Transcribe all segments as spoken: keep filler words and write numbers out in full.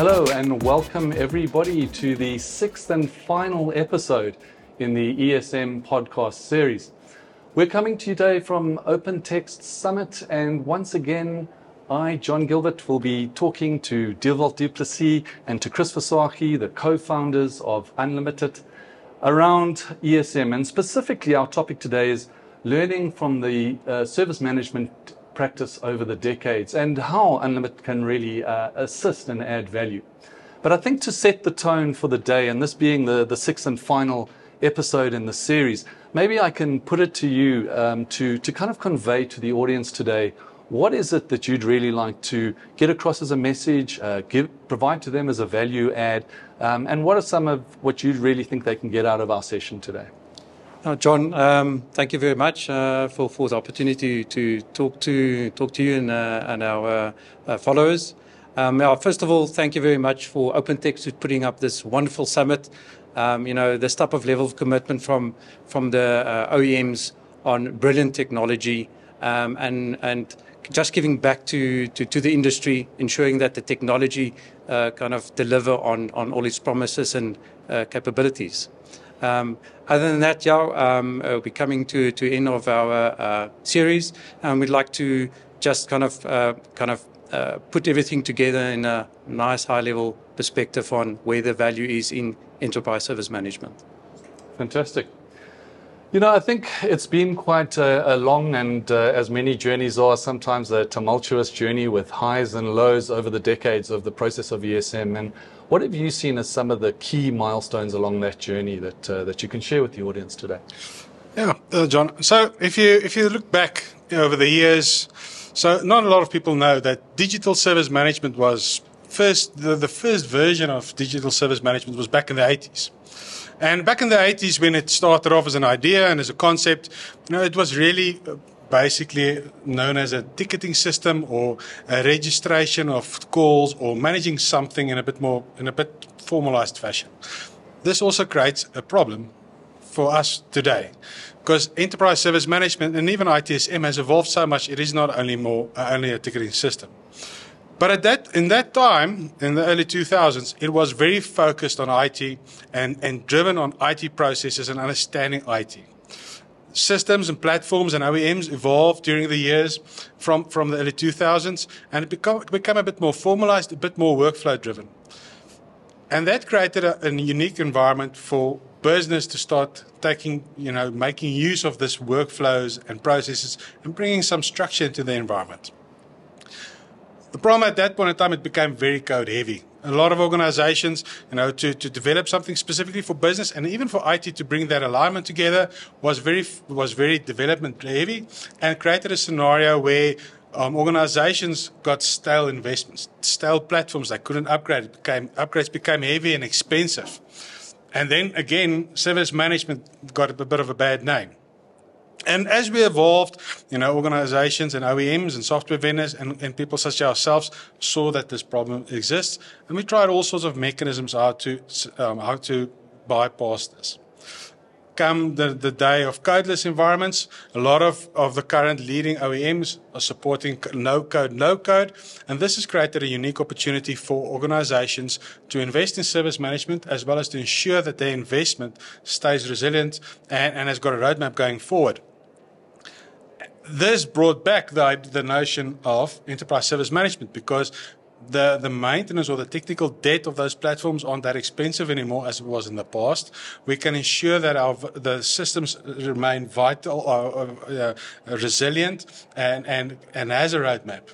Hello and welcome everybody to the sixth and final episode in the E S M podcast series. We're coming to you today from Open Text Summit, and once again I, John Gilbert, will be talking to Dewald Du Plessis and to Chris Visagie, the co-founders of UnlimitIT, around E S M. And specifically our topic today is learning from the uh, service management practice over the decades and how UnlimitIT can really uh, assist and add value. But I think to set the tone for the day, and this being the, the sixth and final episode in the series, maybe I can put it to you um, to, to kind of convey to the audience today, what is it that you'd really like to get across as a message, uh, give, provide to them as a value add, um, and what are some of what you really think they can get out of our session today? Uh, John, um, thank you very much uh, for, for the opportunity to talk to talk to you and, uh, and our uh, uh, followers. Um, now, first of all, thank you very much for Open Text for putting up this wonderful summit. Um, you know, this type of level of commitment from from the uh, O E Ms on brilliant technology um, and and just giving back to, to, to the industry, ensuring that the technology uh, kind of deliver on, on all its promises and uh, capabilities. Um, other than that, yeah, um, uh, we're coming to to end of our uh, series, and we'd like to just kind of uh, kind of uh, put everything together in a nice high-level perspective on where the value is in enterprise service management. Fantastic. You know, I think it's been quite a, a long and, uh, as many journeys are, sometimes a tumultuous journey with highs and lows over the decades of the process of E S M. And what have you seen as some of the key milestones along that journey that uh, that you can share with the audience today? Yeah, uh, John. So if you if you look back you know, over the years, so not a lot of people know that digital service management was first the, the first version of digital service management was back in the eighties. And back in the eighties, when it started off as an idea and as a concept, you know, it was really basically known as a ticketing system or a registration of calls or managing something in a bit more, in a bit formalized fashion. This also creates a problem for us today, because enterprise service management and even I T S M has evolved so much. It is not only more uh, only a ticketing system. But at that, in that time, in the early two thousands, it was very focused on I T and, and driven on I T processes and understanding I T. Systems and platforms and O E Ms evolved during the years from, from the early two thousands, and it become, became a bit more formalized, a bit more workflow-driven. And that created a, a unique environment for business to start taking, you know, making use of this workflows and processes and bringing some structure into the environment. The problem at that point in time, it became very code heavy. A lot of organizations, you know, to, to develop something specifically for business and even for I T to bring that alignment together was very, was very development heavy, and created a scenario where um, organizations got stale investments, stale platforms that couldn't upgrade. It became, upgrades became heavy and expensive. And then again, service management got a bit of a bad name. And as we evolved, you know, organizations and O E Ms and software vendors and, and people such as ourselves saw that this problem exists, and we tried all sorts of mechanisms how to um, how to bypass this. Come the, the day of codeless environments, a lot of, of the current leading O E Ms are supporting no code, no code, and this has created a unique opportunity for organizations to invest in service management as well as to ensure that their investment stays resilient and, and has got a roadmap going forward. This brought back the, the notion of enterprise service management, because The, the maintenance or the technical debt of those platforms aren't that expensive anymore as it was in the past. We can ensure that our the systems remain vital, or, uh, resilient, and, and, and has a roadmap.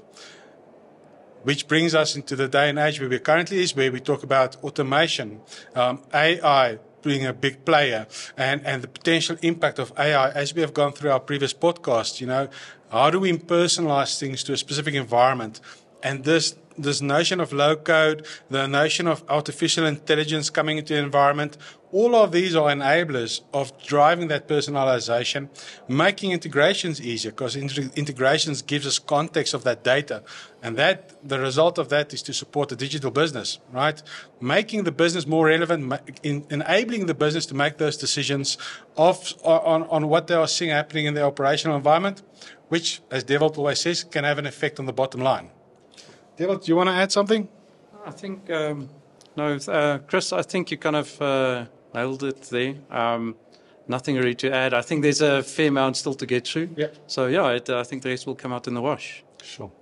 Which brings us into the day and age where we currently is, where we talk about automation, um, A I being a big player, and, and the potential impact of A I as we have gone through our previous podcast. You know, how do we personalize things to a specific environment? And this This notion of low-code, the notion of artificial intelligence coming into the environment, all of these are enablers of driving that personalization, making integrations easier, because integrations gives us context of that data. And that the result of that is to support the digital business, right? Making the business more relevant, in, enabling the business to make those decisions of, on, on what they are seeing happening in their operational environment, which, as Dewald always says, can have an effect on the bottom line. Dewald, do you want to add something? I think, um, no, uh, Chris, I think you kind of uh, nailed it there. Um, nothing really to add. I think there's a fair amount still to get through. Yeah. So, yeah, it, uh, I think the rest will come out in the wash. Sure.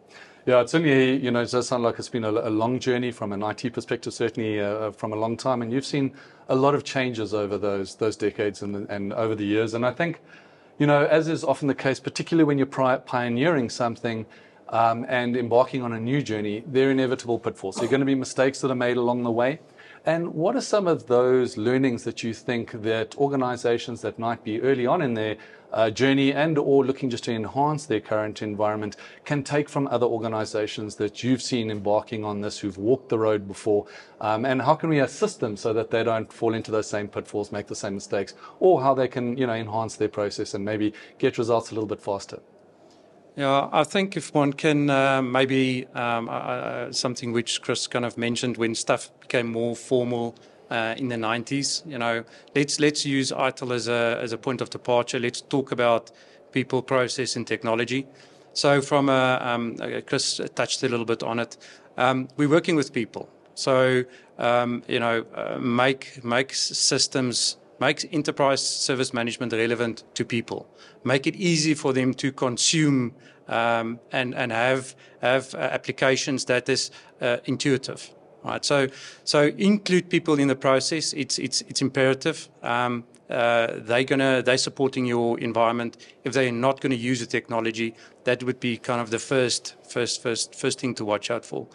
Yeah, it's only, you know, it does sound like it's been a, a long journey from an I T perspective, certainly uh, from a long time. And you've seen a lot of changes over those those decades and, and over the years. And I think, you know, as is often the case, particularly when you're pioneering something um, and embarking on a new journey, there are inevitable pitfalls. So there are going to be mistakes that are made along the way. And what are some of those learnings that you think that organizations that might be early on in their uh, journey and or looking just to enhance their current environment can take from other organizations that you've seen embarking on this, who've walked the road before? Um, and how can we assist them so that they don't fall into those same pitfalls, make the same mistakes, or how they can, you know, enhance their process and maybe get results a little bit faster? Yeah, I think if one can uh, maybe um, uh, something which Chris kind of mentioned when stuff became more formal uh, in the nineties, you know, let's let's use I T I L as a as a point of departure. Let's talk about people, process, and technology. So, from a, um, Chris touched a little bit on it. Um, we're working with people, so um, you know, uh, make make systems. Make enterprise service management relevant to people. Make it easy for them to consume um, and and have have uh, applications that is uh, intuitive, right? So so include people in the process. It's it's it's imperative. Um, uh, they gonna they supporting your environment. If they're not going to use the technology, that would be kind of the first first first first thing to watch out for.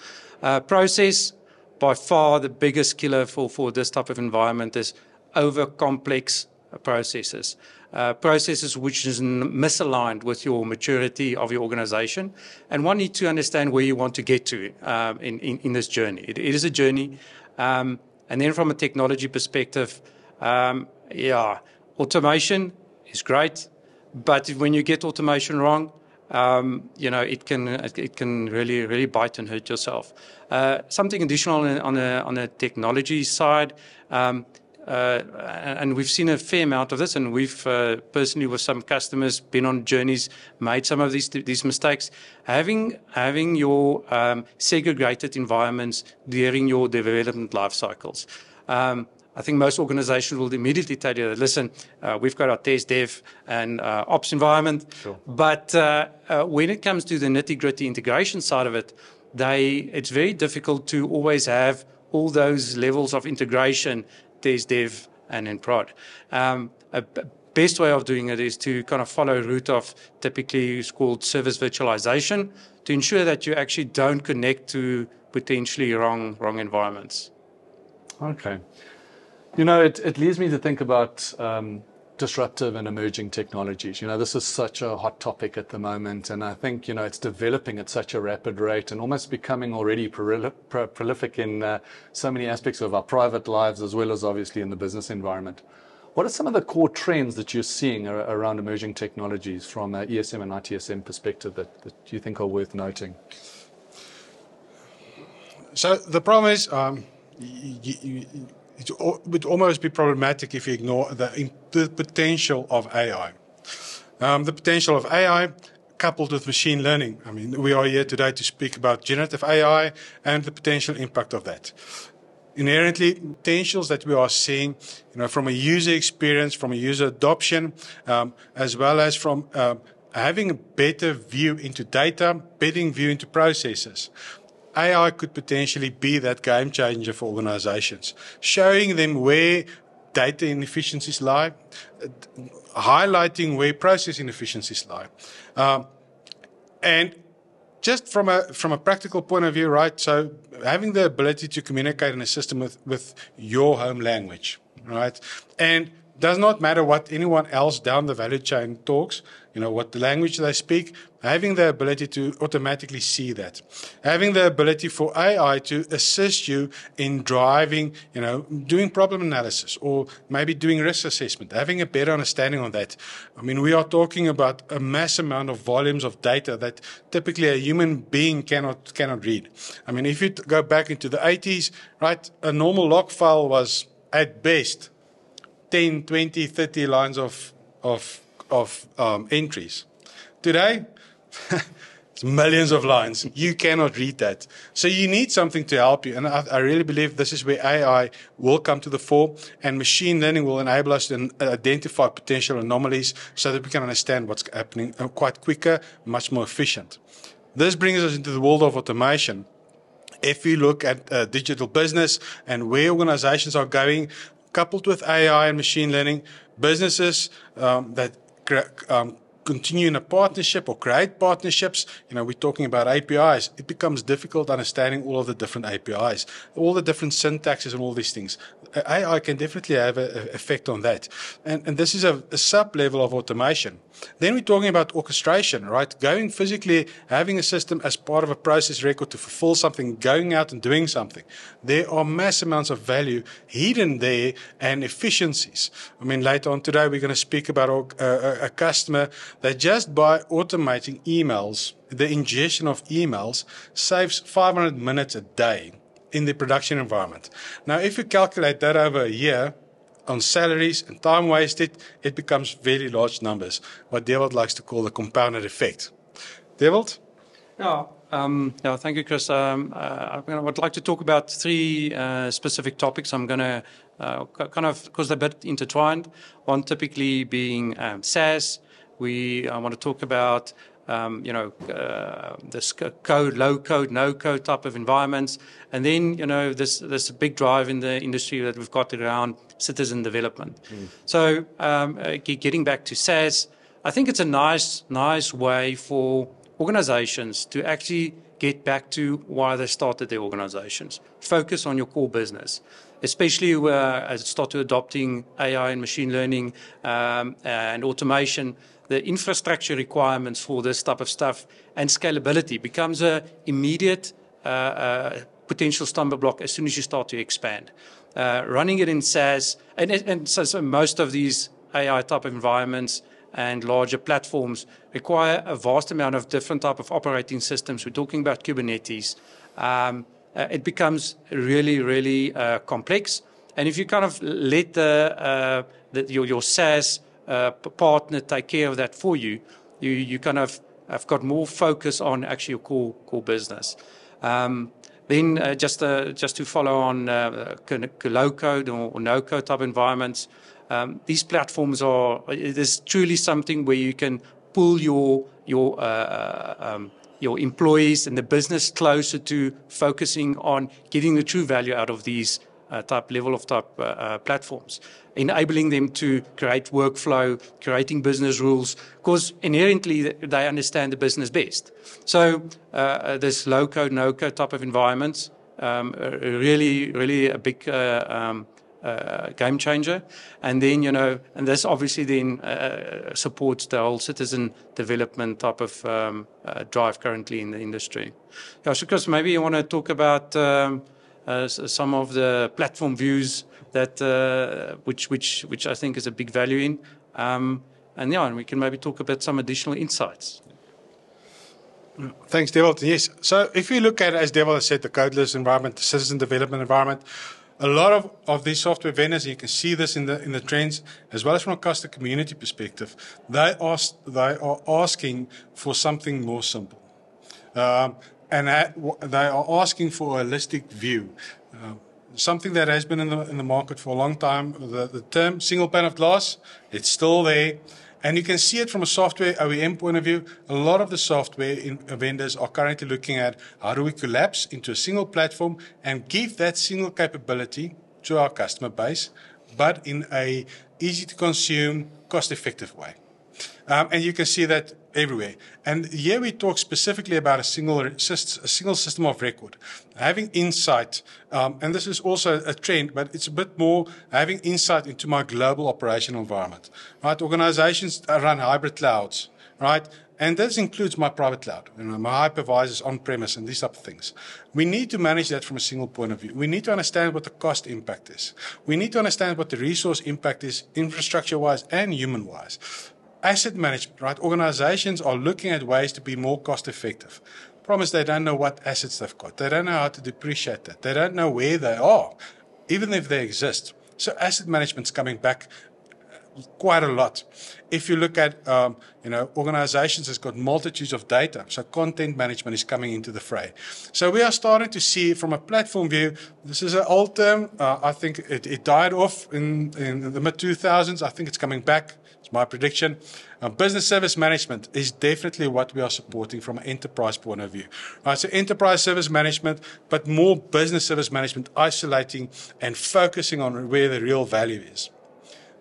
Uh, process, by far the biggest killer for for this type of environment is over complex processes, uh, processes which is misaligned with your maturity of your organization. And one needs to understand where you want to get to um, in, in, in this journey. It, it is a journey. Um, and then from a technology perspective, um, yeah, automation is great. But when you get automation wrong, Um, you know, it can it can really really bite and hurt yourself. Uh, something additional on the on the technology side. Um, Uh, and we've seen a fair amount of this, and we've uh, personally with some customers been on journeys, made some of these these mistakes. Having having your um, segregated environments during your development life cycles. Um, I think most organizations will immediately tell you that, listen, uh, we've got our test dev and uh, ops environment. Sure. But uh, uh, when it comes to the nitty-gritty integration side of it, they it's very difficult to always have all those levels of integration, test dev and in prod. Um, a b- best way of doing it is to kind of follow a route of typically it's called service virtualization to ensure that you actually don't connect to potentially wrong wrong environments. Okay. You know, it, it leads me to think about um, disruptive and emerging technologies. You know, this is such a hot topic at the moment, and I think, you know, it's developing at such a rapid rate and almost becoming already prol- pro- prolific in uh, so many aspects of our private lives as well as obviously in the business environment. What are some of the core trends that you're seeing ar- around emerging technologies from an E S M and I T S M perspective that, that you think are worth noting? So the problem is, um, y- y- y- it would almost be problematic if you ignore the, the potential of A I. Um, the potential of A I coupled with machine learning. I mean, we are here today to speak about generative A I and the potential impact of that. Inherently, potentials that we are seeing, you know, from a user experience, from a user adoption, um, as well as from uh, having a better view into data, better view into processes. A I could potentially be that game changer for organizations, showing them where data inefficiencies lie, highlighting where process inefficiencies lie. Um, and just from a from a practical point of view, right, so having the ability to communicate in a system with, with your home language, right, and does not matter what anyone else down the value chain talks, you know, what the language they speak, having the ability to automatically see that. Having the ability for A I to assist you in driving, you know, doing problem analysis or maybe doing risk assessment, having a better understanding on that. I mean, we are talking about a mass amount of volumes of data that typically a human being cannot cannot read. I mean, if you go back into the eighties, right, a normal log file was at best ten, twenty, thirty lines of of of um, entries. Today, It's millions of lines. You cannot read that. So you need something to help you. And I, I really believe this is where A I will come to the fore, and machine learning will enable us to identify potential anomalies so that we can understand what's happening quite quicker, much more efficient. This brings us into the world of automation. If you look at uh, digital business and where organizations are going, coupled with A I and machine learning, businesses um, that um, continue in a partnership or create partnerships, you know, we're talking about A P Is, it becomes difficult understanding all of the different A P Is, all the different syntaxes and all these things. A I can definitely have an effect on that. And, and this is a, a sub-level of automation. Then we're talking about orchestration, right? Going physically, having a system as part of a process record to fulfill something, going out and doing something. There are mass amounts of value hidden there and efficiencies. I mean, later on today, we're going to speak about a, a, a customer that just by automating emails, the ingestion of emails, saves five hundred minutes a day in the production environment. Now, if you calculate that over a year on salaries and time wasted, it becomes very large numbers, what Dewald likes to call the compounded effect. Dewald? Yeah, um, yeah thank you, Chris. Um, uh, I would like to talk about three uh, specific topics. I'm going to uh, kind of, because they're a bit intertwined, one typically being um, SaaS. We I want to talk about Um, you know, uh, this code, low code, no code type of environments. And then, you know, this, this big drive in the industry that we've got around citizen development. Mm. So um, uh, getting back to SaaS, I think it's a nice, nice way for organizations to actually get back to why they started their organizations. Focus on your core business, especially uh, as it starts to adopting A I and machine learning um, and automation. The infrastructure requirements for this type of stuff and scalability becomes a immediate uh, uh, potential stumble block as soon as you start to expand. Uh, running it in SaaS, and, and so, so most of these A I type of environments and larger platforms require a vast amount of different type of operating systems. We're talking about Kubernetes. Um, uh, it becomes really, really uh, complex. And if you kind of let the, uh, the, your, your SaaS Uh, partner take care of that for you, you you kind of have got more focus on actually your core core business. Um, then uh, just uh, just to follow on uh, low code or, or no code type environments, um, these platforms are it is truly something where you can pull your your uh, um, your employees and the business closer to focusing on getting the true value out of these Uh, type level of type uh, uh, platforms, enabling them to create workflow, creating business rules, because inherently they understand the business best. So uh, this low-code, no-code type of environments, um, really, really a big uh, um, uh, game changer. And then, you know, and this obviously then uh, supports the whole citizen development type of um, uh, drive currently in the industry. Yeah, so Chris, maybe you want to talk about Um, Uh, some of the platform views that uh, which which which I think is a big value in, um, and yeah, and we can maybe talk about some additional insights. Thanks, Dewald. Yes, so if you look at, as Dewald has said, the codeless environment, the citizen development environment, a lot of, of these software vendors, and you can see this in the in the trends, as well as from a customer community perspective, they are they are asking for something more simple. Um, And they are asking for a holistic view, uh, something that has been in the, in the market for a long time. The, the term single pane of glass, it's still there. And you can see it from a software O E M point of view. A lot of the software in, uh, vendors are currently looking at how do we collapse into a single platform and give that single capability to our customer base, but in a easy-to-consume, cost-effective way. Um, and you can see that everywhere. And here we talk specifically about a single a single system of record, having insight, um, and this is also a trend, but it's a bit more having insight into my global operational environment. Right? Organizations run hybrid clouds, right? And this includes my private cloud, you know, my hypervisors on-premise and these type of things. We need to manage that from a single point of view. We need to understand what the cost impact is. We need to understand what the resource impact is, infrastructure-wise and human-wise. Asset management, right? Organizations are looking at ways to be more cost-effective. Problem is they don't know what assets they've got. They don't know how to depreciate that. They don't know where they are, even if they exist. So asset management's coming back quite a lot. If you look at, um, you know, organizations that's got multitudes of data, so content management is coming into the fray. So we are starting to see from a platform view, this is an old term. Uh, I think it, it died off in, in the mid two thousands. I think it's coming back. It's my prediction. Uh, business service management is definitely what we are supporting from an enterprise point of view. All right, so enterprise service management, but more business service management, isolating and focusing on where the real value is.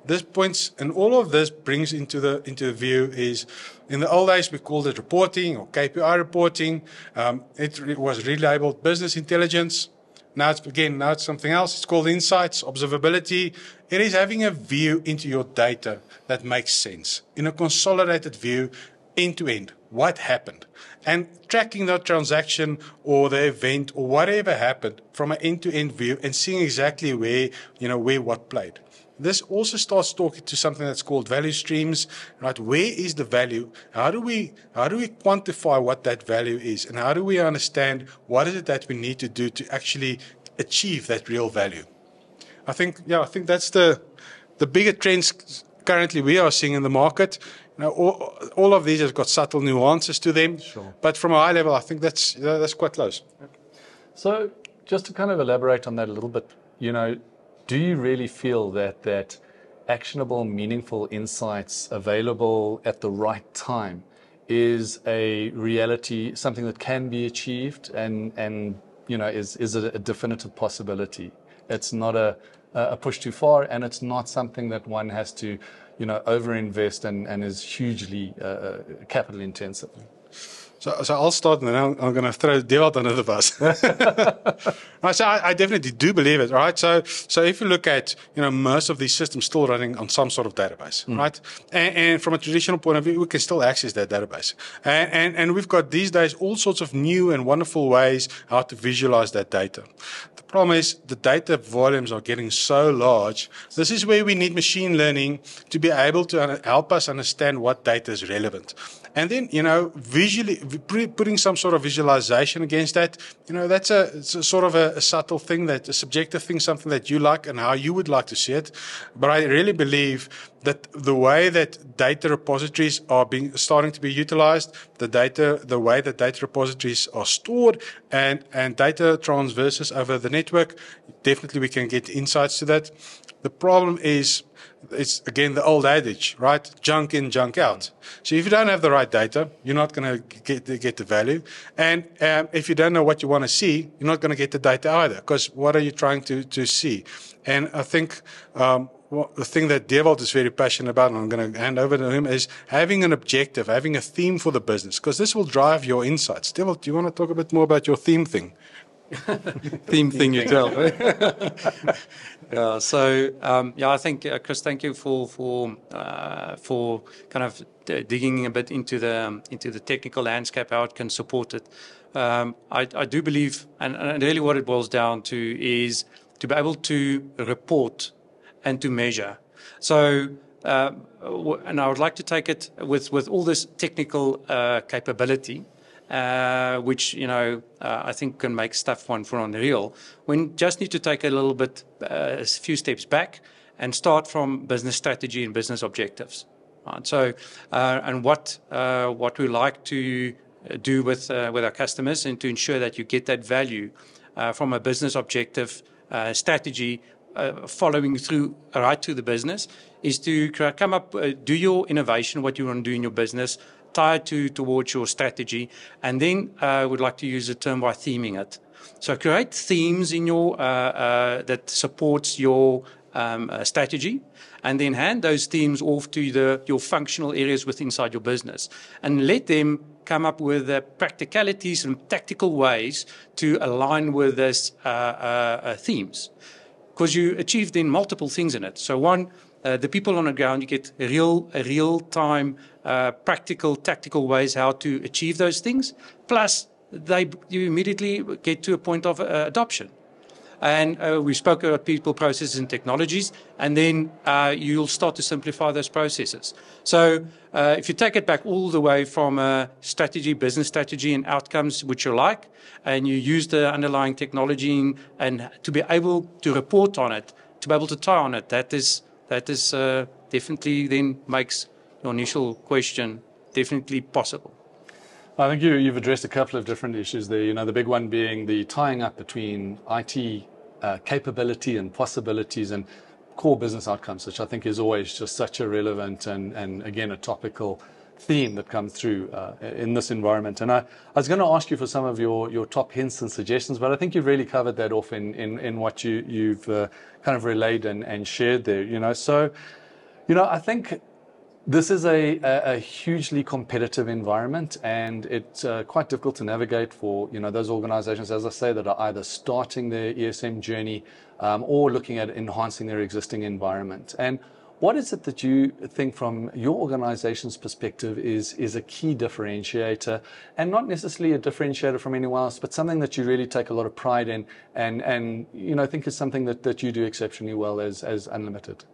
This points, and all of this brings into the into view is, in the old days we called it reporting or K P I reporting. Um, it re- was relabeled business intelligence. Now it's again now it's something else. It's called insights, observability. It is having a view into your data that makes sense in a consolidated view, end to end. What happened, and tracking that transaction or the event or whatever happened from an end to end view, and seeing exactly where you know where what played. This also starts talking to something that's called value streams, right? Where is the value? How do we, how do we quantify what that value is? And how do we understand what is it that we need to do to actually achieve that real value? I think, yeah, I think that's the, the bigger trends currently we are seeing in the market. You know, all, all of these have got subtle nuances to them. Sure. But from a high level, I think that's, that's quite close. So just to kind of elaborate on that a little bit, you know, do you really feel that that actionable, meaningful insights available at the right time is a reality, something that can be achieved and, and you know, is, is a, a definitive possibility? It's not a, a push too far, and it's not something that one has to, you know, overinvest and, and is hugely uh, capital intensive. So, so I'll start, and then I'm, I'm going to throw Dewald under the bus. Right, so I, I definitely do believe it, right? So, so if you look at, you know, most of these systems still running on some sort of database, mm. right? And, and from a traditional point of view, we can still access that database. And, and and we've got these days all sorts of new and wonderful ways how to visualize that data. The problem is the data volumes are getting so large. This is where we need machine learning to be able to help us understand what data is relevant. And then, you know, visually putting some sort of visualization against that, you know, that's a, it's a sort of a, a subtle thing, that a subjective thing, something that you like and how you would like to see it. But I really believe that the way that data repositories are being starting to be utilized, the data, the way that data repositories are stored, and and data transverses over the network, definitely we can get insights to that. The problem is, it's again the old adage, right? Junk in, junk out. So if you don't have the right data, you're not going to get the, get the value. And um, if you don't know what you want to see, you're not going to get the data either, because what are you trying to, to see? And I think um, well, the thing that Dewald is very passionate about, and I'm going to hand over to him, is having an objective, having a theme for the business, because this will drive your insights. Dewald, do you want to talk a bit more about your theme thing? Theme thing you tell. Yeah. So um, yeah, I think uh, Chris, thank you for for uh, for kind of d- digging a bit into the um, into the technical landscape, how it can support it. Um, I, I do believe, and, and really what it boils down to is to be able to report and to measure. So. Uh, and I would like to take it with, with all this technical uh, capability, Uh, which, you know, uh, I think can make stuff fun for unreal. We just need to take a little bit, uh, a few steps back and start from business strategy and business objectives. Right? So, uh, and what uh, what we like to do with uh, with our customers, and to ensure that you get that value uh, from a business objective uh, strategy, uh, following through right to the business, is to come up, uh, do your innovation, what you want to do in your business, tied to towards your strategy, and then I uh, would like to use the term by theming it. So create themes in your uh, uh, that supports your um, uh, strategy, and then hand those themes off to the your functional areas within inside your business, and let them come up with the practicalities and tactical ways to align with these uh, uh, uh, themes, because you achieve then multiple things in it. So one. Uh, the people on the ground, you get real, real-time, uh, practical, tactical ways how to achieve those things. Plus, they you immediately get to a point of uh, adoption. And uh, we spoke about people, processes, and technologies, and then uh, you'll start to simplify those processes. So uh, if you take it back all the way from uh, strategy, business strategy, and outcomes which you like, and you use the underlying technology and to be able to report on it, to be able to tie on it, that is... That is uh, definitely then makes your initial question definitely possible. I think you, you've addressed a couple of different issues there. You know, the big one being the tying up between I T uh, capability and possibilities and core business outcomes, which I think is always just such a relevant and, and again, a topical theme that comes through uh, in this environment. And I, I was going to ask you for some of your, your top hints and suggestions, but I think you've really covered that off in, in, in what you, you've uh, kind of relayed and, and shared there. You know, so, you know, I think this is a, a, a hugely competitive environment, and it's uh, quite difficult to navigate for, you know, those organizations, as I say, that are either starting their E S M journey um, or looking at enhancing their existing environment. And what is it that you think from your organization's perspective is, is a key differentiator, and not necessarily a differentiator from anyone else, but something that you really take a lot of pride in and, and you know, think is something that, that you do exceptionally well as, as UnlimitIT?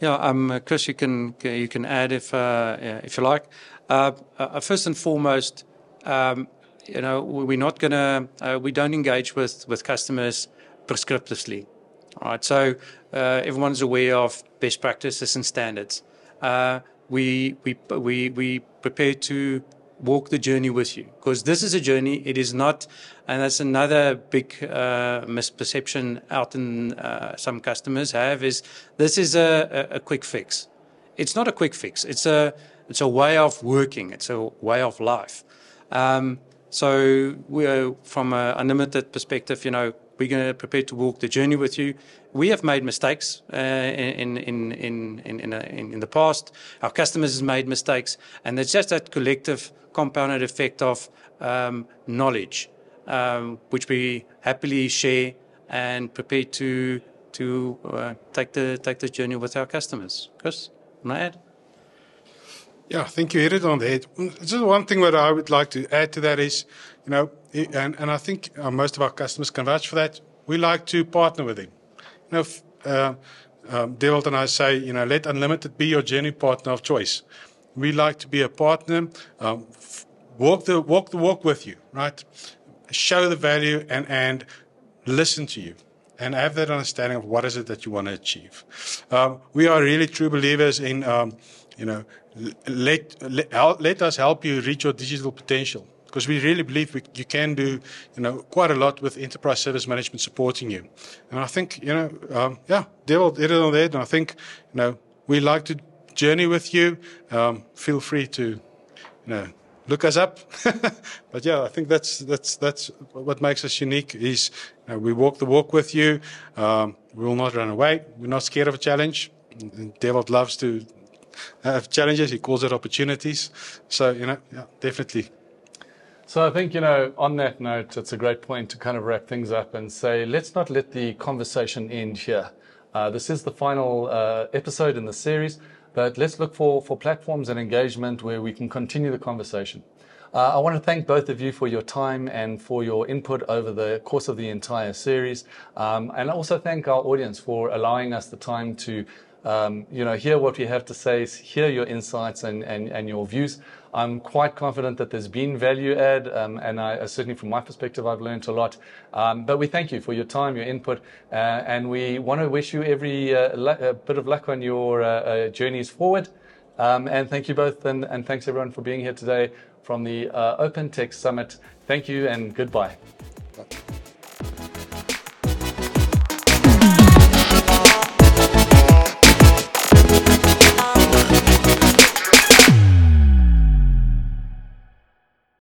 Yeah, um, Chris, you can, you can add if, uh, if you like. Uh, uh, first and foremost, um, you know, we're not going to, uh, we don't engage with, with customers prescriptively. All right, so uh, everyone's aware of best practices and standards. Uh, we we we we prepare to walk the journey with you, because this is a journey. It is not, and that's another big uh, misperception out in uh, some customers have, is this is a, a quick fix. It's not a quick fix. It's a it's a way of working. It's a way of life. Um, so we are, from an UnlimitIT perspective, you know, we're going to prepare to walk the journey with you. We have made mistakes uh, in, in, in, in, in, in the past. Our customers have made mistakes. And it's just that collective compounded effect of um, knowledge, um, which we happily share and prepare to to uh, take the take the journey with our customers. Chris, can I add? Yeah, I think you hit it on the head. Just one thing that I would like to add to that is, you know, and, and I think most of our customers can vouch for that, we like to partner with them. You know, if, uh, um, Dewald and I say, you know, let UnlimitIT be your journey partner of choice. We like to be a partner, um, f- walk the walk the walk with you, right? Show the value and, and listen to you, and have that understanding of what is it that you want to achieve. Um, we are really true believers in, um, you know, Let, let, let us help you reach your digital potential, because we really believe we, you can do, you know, quite a lot with enterprise service management supporting you. And I think, you know, um, yeah, Dewald did it on the head. And I think, you know, we like to journey with you. Um, feel free to, you know, look us up. But yeah, I think that's that's that's what makes us unique is, you know, we walk the walk with you. Um, we will not run away. We're not scared of a challenge. Dewald loves to have challenges, he calls it opportunities. So, you know, yeah, definitely. So I think, you know, on that note, it's a great point to kind of wrap things up and say, let's not let the conversation end here. Uh, this is the final uh, episode in the series, but let's look for, for platforms and engagement where we can continue the conversation. Uh, I want to thank both of you for your time and for your input over the course of the entire series. Um, and also thank our audience for allowing us the time to Um, you know, hear what we have to say, hear your insights and, and, and your views. I'm quite confident that there's been value add, um, and I, certainly from my perspective, I've learned a lot. Um, but we thank you for your time, your input, uh, and we want to wish you every uh, la- a bit of luck on your uh, uh, journeys forward. Um, and thank you both, and, and thanks everyone for being here today from the uh, Open Text Summit. Thank you and goodbye.